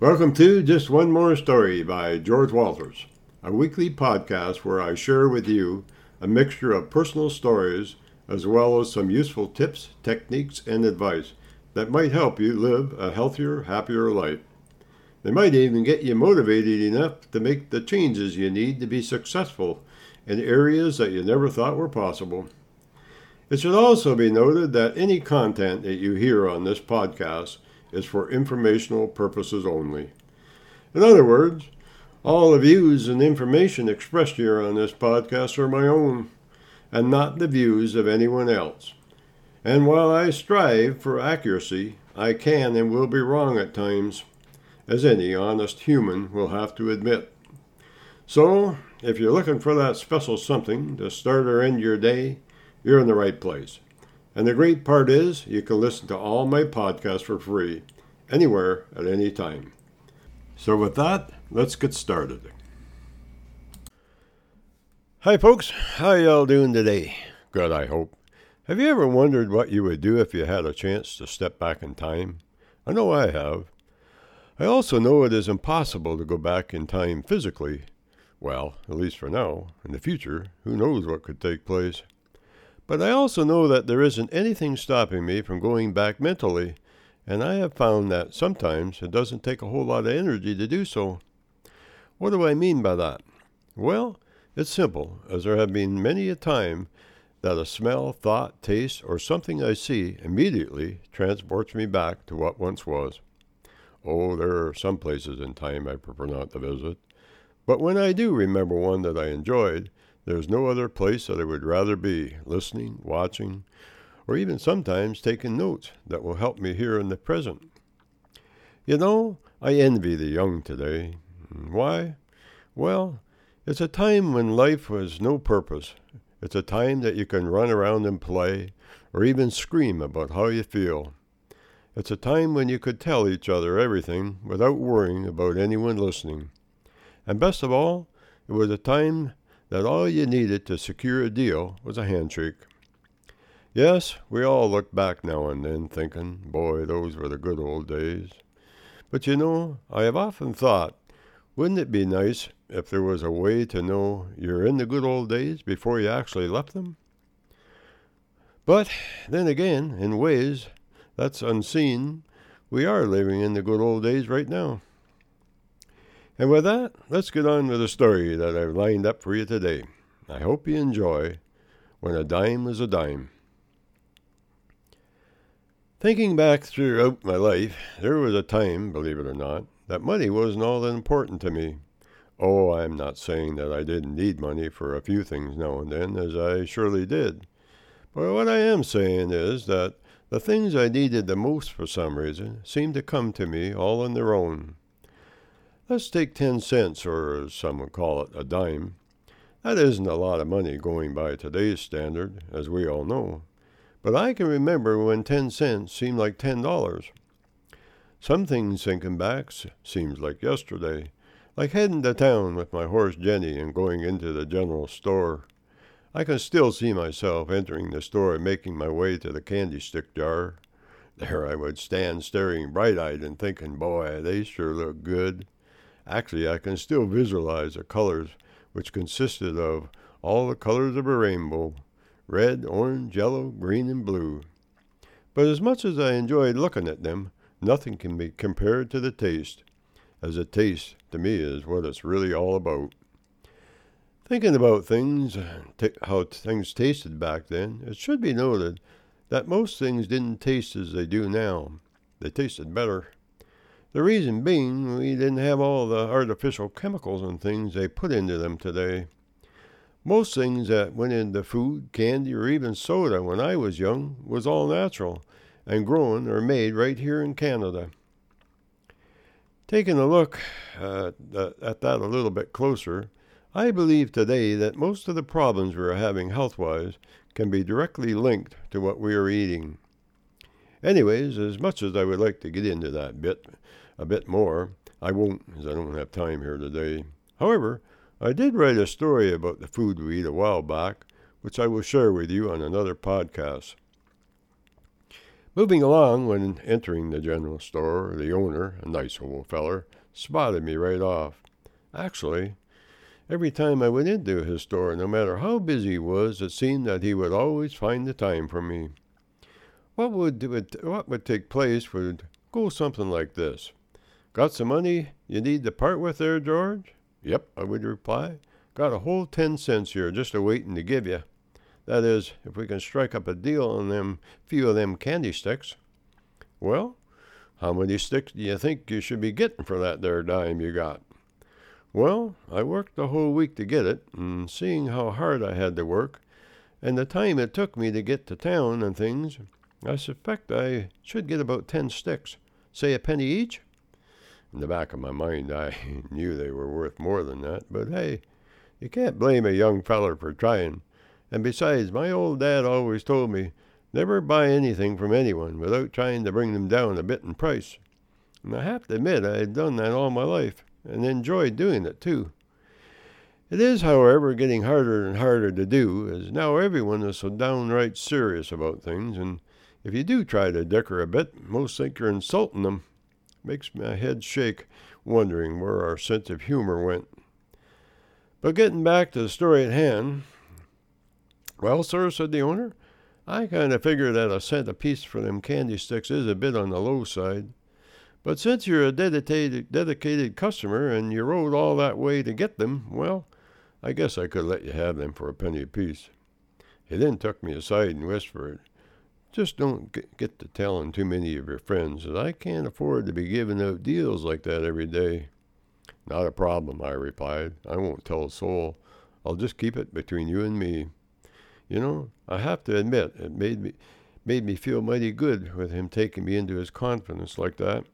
Welcome to Just One More Story by George Walters, a weekly podcast where I share with you a mixture of personal stories as well as some useful tips, techniques, and advice that might help you live a healthier, happier life. They might even get you motivated enough to make the changes you need to be successful in areas that you never thought were possible. It should also be noted that any content that you hear on this podcast is for informational purposes only. In other words, all the views and information expressed here on this podcast are my own, and not the views of anyone else. And while I strive for accuracy, I can and will be wrong at times, as any honest human will have to admit. So, if you're looking for that special something to start or end your day, you're in the right place. And the great part is, you can listen to all my podcasts for free, anywhere, at any time. So with that, let's get started. Hi folks, how y'all doing today? Good, I hope. Have you ever wondered what you would do if you had a chance to step back in time? I know I have. I also know it is impossible to go back in time physically. Well, at least for now. In the future, who knows what could take place. But I also know that there isn't anything stopping me from going back mentally, and I have found that sometimes it doesn't take a whole lot of energy to do so. What do I mean by that? Well, it's simple, as there have been many a time that a smell, thought, taste, or something I see immediately transports me back to what once was. Oh, there are some places in time I prefer not to visit, but when I do remember one that I enjoyed, there's no other place that I would rather be, listening, watching, or even sometimes taking notes that will help me here in the present. You know, I envy the young today. Why? Well, it's a time when life has no purpose. It's a time that you can run around and play, or even scream about how you feel. It's a time when you could tell each other everything without worrying about anyone listening. And best of all, it was a time that all you needed to secure a deal was a handshake. Yes, we all look back now and then thinking, boy, those were the good old days. But you know, I have often thought, wouldn't it be nice if there was a way to know you're in the good old days before you actually left them? But then again, in ways that's unseen, we are living in the good old days right now. And with that, let's get on with the story that I've lined up for you today. I hope you enjoy When a Dime Was a Dime. Thinking back throughout my life, there was a time, believe it or not, that money wasn't all that important to me. Oh, I'm not saying that I didn't need money for a few things now and then, as I surely did. But what I am saying is that the things I needed the most for some reason seemed to come to me all on their own. Let's take 10 cents, or as some would call it, a dime. That isn't a lot of money going by today's standard, as we all know. But I can remember when 10 cents seemed like $10. Some things, thinking back, seems like yesterday. Like heading to town with my horse Jenny and going into the general store. I can still see myself entering the store and making my way to the candy stick jar. There I would stand staring bright-eyed and thinking, boy, they sure look good. Actually, I can still visualize the colors, which consisted of all the colors of a rainbow, red, orange, yellow, green, and blue. But as much as I enjoyed looking at them, nothing can be compared to the taste, as the taste, to me, is what it's really all about. Thinking about things, how things tasted back then, it should be noted that most things didn't taste as they do now. They tasted better. The reason being, we didn't have all the artificial chemicals and things they put into them today. Most things that went into food, candy, or even soda when I was young was all natural and grown or made right here in Canada. Taking a look at that a little bit closer, I believe today that most of the problems we are having health-wise can be directly linked to what we are eating. Anyways, as much as I would like to get into that a bit more, I won't, as I don't have time here today. However, I did write a story about the food we eat a while back, which I will share with you on another podcast. Moving along, when entering the general store, the owner, a nice old feller, spotted me right off. Actually, every time I went into his store, no matter how busy he was, it seemed that he would always find the time for me. What would take place would go something like this. Got some money you need to part with there, George? Yep, I would reply. Got a whole 10 cents here just a-waiting to give you. That is, if we can strike up a deal on them few of them candy sticks. Well, how many sticks do you think you should be getting for that there dime you got? Well, I worked the whole week to get it, and seeing how hard I had to work, and the time it took me to get to town and things, I suspect I should get about 10 sticks, say a penny each. In the back of my mind, I knew they were worth more than that, but hey, you can't blame a young feller for trying. And besides, my old dad always told me, never buy anything from anyone without trying to bring them down a bit in price. And I have to admit I had done that all my life, and enjoyed doing it too. It is, however, getting harder and harder to do, as now everyone is so downright serious about things, and if you do try to dicker a bit, most think you're insulting them. Makes my head shake, wondering where our sense of humor went. But getting back to the story at hand, "Well, sir," said the owner, "I kind of figure that a cent apiece for them candy sticks is a bit on the low side. But since you're a dedicated customer and you rode all that way to get them, well, I guess I could let you have them for a penny apiece." He then took me aside and whispered, "Just don't get to telling too many of your friends that I can't afford to be giving out deals like that every day." "Not a problem," I replied. "I won't tell a soul. I'll just keep it between you and me." You know, I have to admit, it made me feel mighty good with him taking me into his confidence like that.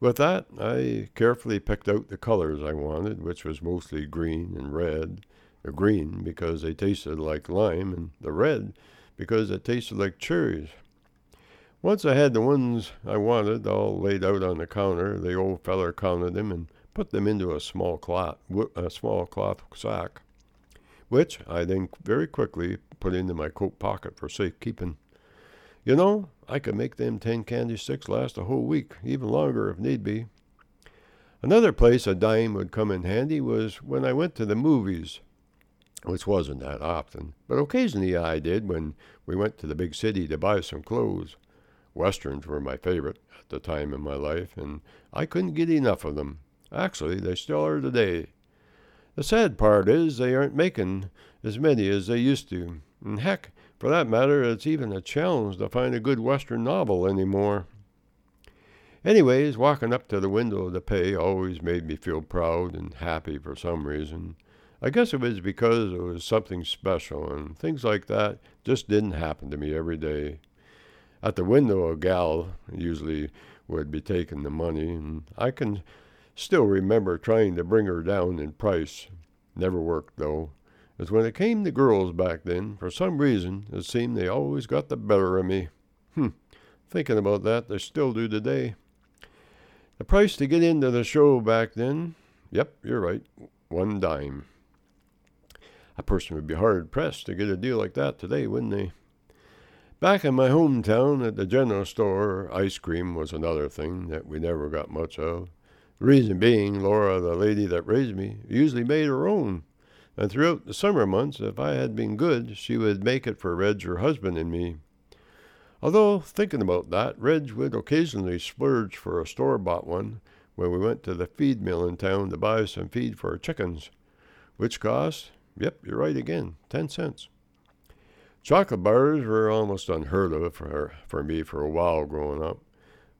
With that, I carefully picked out the colors I wanted, which was mostly green and red. The green because they tasted like lime, and the red because it tasted like cherries. Once I had the ones I wanted all laid out on the counter, the old feller counted them and put them into a small cloth sack, which I then very quickly put into my coat pocket for safekeeping. You know, I could make them 10 candy sticks last a whole week, even longer if need be. Another place a dime would come in handy was when I went to the movies, which wasn't that often, but occasionally I did when we went to the big city to buy some clothes. Westerns were my favorite at the time in my life, and I couldn't get enough of them. Actually, they still are today. The sad part is they aren't making as many as they used to. And heck, for that matter, it's even a challenge to find a good Western novel anymore. Anyways, walking up to the window to pay always made me feel proud and happy for some reason. I guess it was because it was something special, and things like that just didn't happen to me every day. At the window, a gal usually would be taking the money, and I can still remember trying to bring her down in price. Never worked, though, as when it came to girls back then, for some reason, it seemed they always got the better of me. Thinking about that, they still do today. The price to get into the show back then, yep, you're right, 1 dime. A person would be hard-pressed to get a deal like that today, wouldn't they? Back in my hometown at the general store, ice cream was another thing that we never got much of. The reason being, Laura, the lady that raised me, usually made her own. And throughout the summer months, if I had been good, she would make it for Reg, her husband, and me. Although, thinking about that, Reg would occasionally splurge for a store-bought one when we went to the feed mill in town to buy some feed for our chickens, which cost, yep, you're right again, 10 cents. Chocolate bars were almost unheard of for me for a while growing up.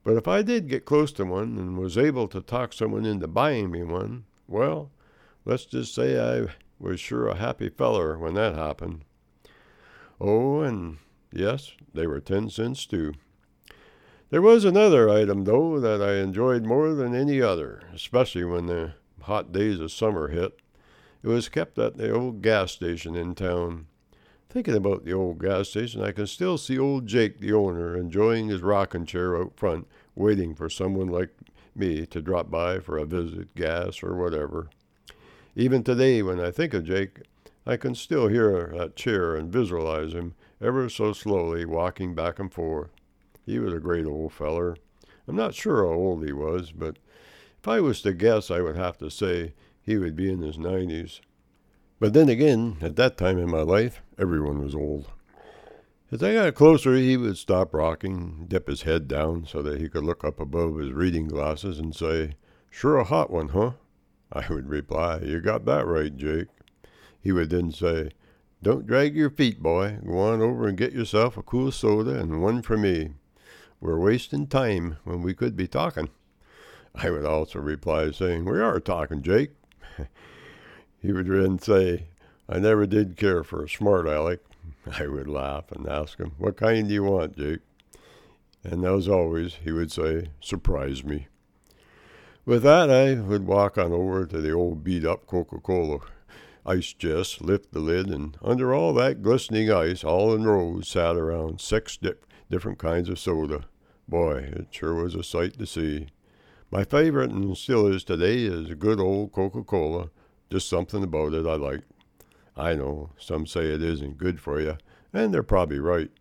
But if I did get close to one and was able to talk someone into buying me one, well, let's just say I was sure a happy feller when that happened. Oh, and yes, they were 10 cents too. There was another item, though, that I enjoyed more than any other, especially when the hot days of summer hit. It was kept at the old gas station in town. Thinking about the old gas station, I can still see old Jake, the owner, enjoying his rocking chair out front, waiting for someone like me to drop by for a visit, gas, or whatever. Even today, when I think of Jake, I can still hear that chair and visualize him ever so slowly walking back and forth. He was a great old feller. I'm not sure how old he was, but if I was to guess, I would have to say he would be in his 90s. But then again, at that time in my life, everyone was old. As I got closer, he would stop rocking, dip his head down so that he could look up above his reading glasses and say, "Sure a hot one, huh?" I would reply, "You got that right, Jake." He would then say, "Don't drag your feet, boy. Go on over and get yourself a cool soda and one for me. We're wasting time when we could be talking." I would also reply saying, "We are talking, Jake." He would then say, "I never did care for a smart aleck." I would laugh and ask him, "What kind do you want, Jake?" And as always, he would say, "Surprise me." With that, I would walk on over to the old beat-up Coca-Cola ice chest, lift the lid, and under all that glistening ice, all in rows, sat around six different kinds of soda. Boy, it sure was a sight to see. My favorite, and still is today, is good old Coca-Cola. Just something about it I like. I know, some say it isn't good for you, and they're probably right.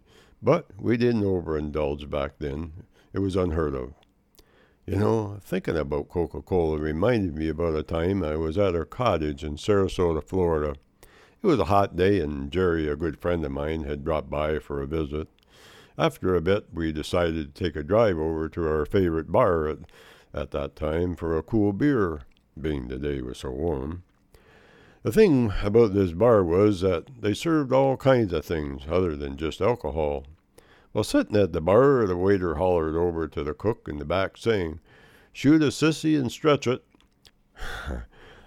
But we didn't overindulge back then. It was unheard of. You know, thinking about Coca-Cola reminded me about a time I was at her cottage in Sarasota, Florida. It was a hot day, and Jerry, a good friend of mine, had dropped by for a visit. After a bit, we decided to take a drive over to our favorite bar at that time for a cool beer, being the day was so warm. The thing about this bar was that they served all kinds of things other than just alcohol. While sitting at the bar, the waiter hollered over to the cook in the back saying, "Shoot a sissy and stretch it."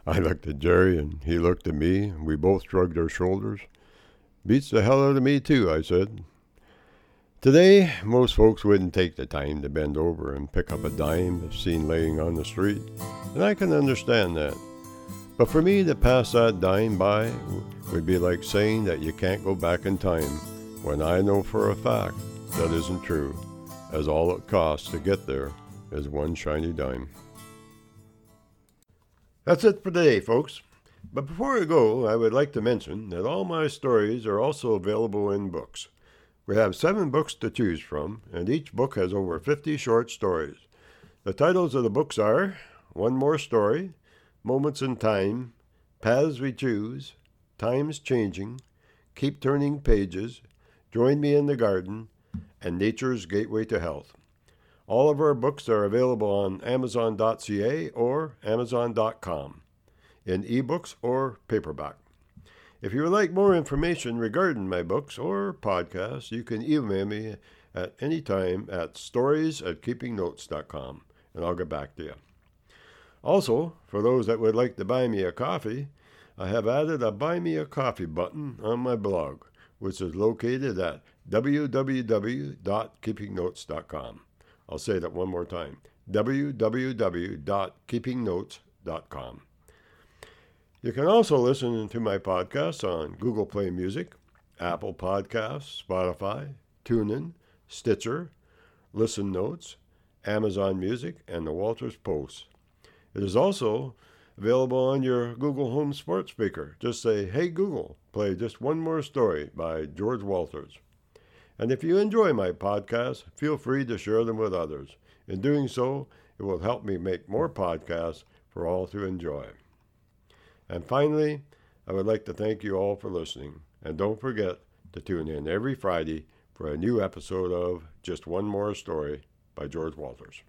I looked at Jerry and he looked at me, and we both shrugged our shoulders. "Beats the hell out of me too," I said. Today, most folks wouldn't take the time to bend over and pick up a dime if seen laying on the street, and I can understand that. But for me, to pass that dime by would be like saying that you can't go back in time, when I know for a fact that isn't true, as all it costs to get there is one shiny dime. That's it for today, folks. But before I go, I would like to mention that all my stories are also available in books. We have 7 books to choose from, and each book has over 50 short stories. The titles of the books are One More Story, Moments in Time, Paths We Choose, Time's Changing, Keep Turning Pages, Join Me in the Garden, and Nature's Gateway to Health. All of our books are available on Amazon.ca or Amazon.com, in ebooks or paperback. If you would like more information regarding my books or podcasts, you can email me at any time at stories@keepingnotes.com, and I'll get back to you. Also, for those that would like to buy me a coffee, I have added a Buy Me a Coffee button on my blog, which is located at www.keepingnotes.com. I'll say that one more time, www.keepingnotes.com. You can also listen to my podcasts on Google Play Music, Apple Podcasts, Spotify, TuneIn, Stitcher, Listen Notes, Amazon Music, and the Walters Post. It is also available on your Google Home Sports speaker. Just say, "Hey Google, play Just One More Story by George Walters." And if you enjoy my podcasts, feel free to share them with others. In doing so, it will help me make more podcasts for all to enjoy. And finally, I would like to thank you all for listening. And don't forget to tune in every Friday for a new episode of Just One More Story by George Walters.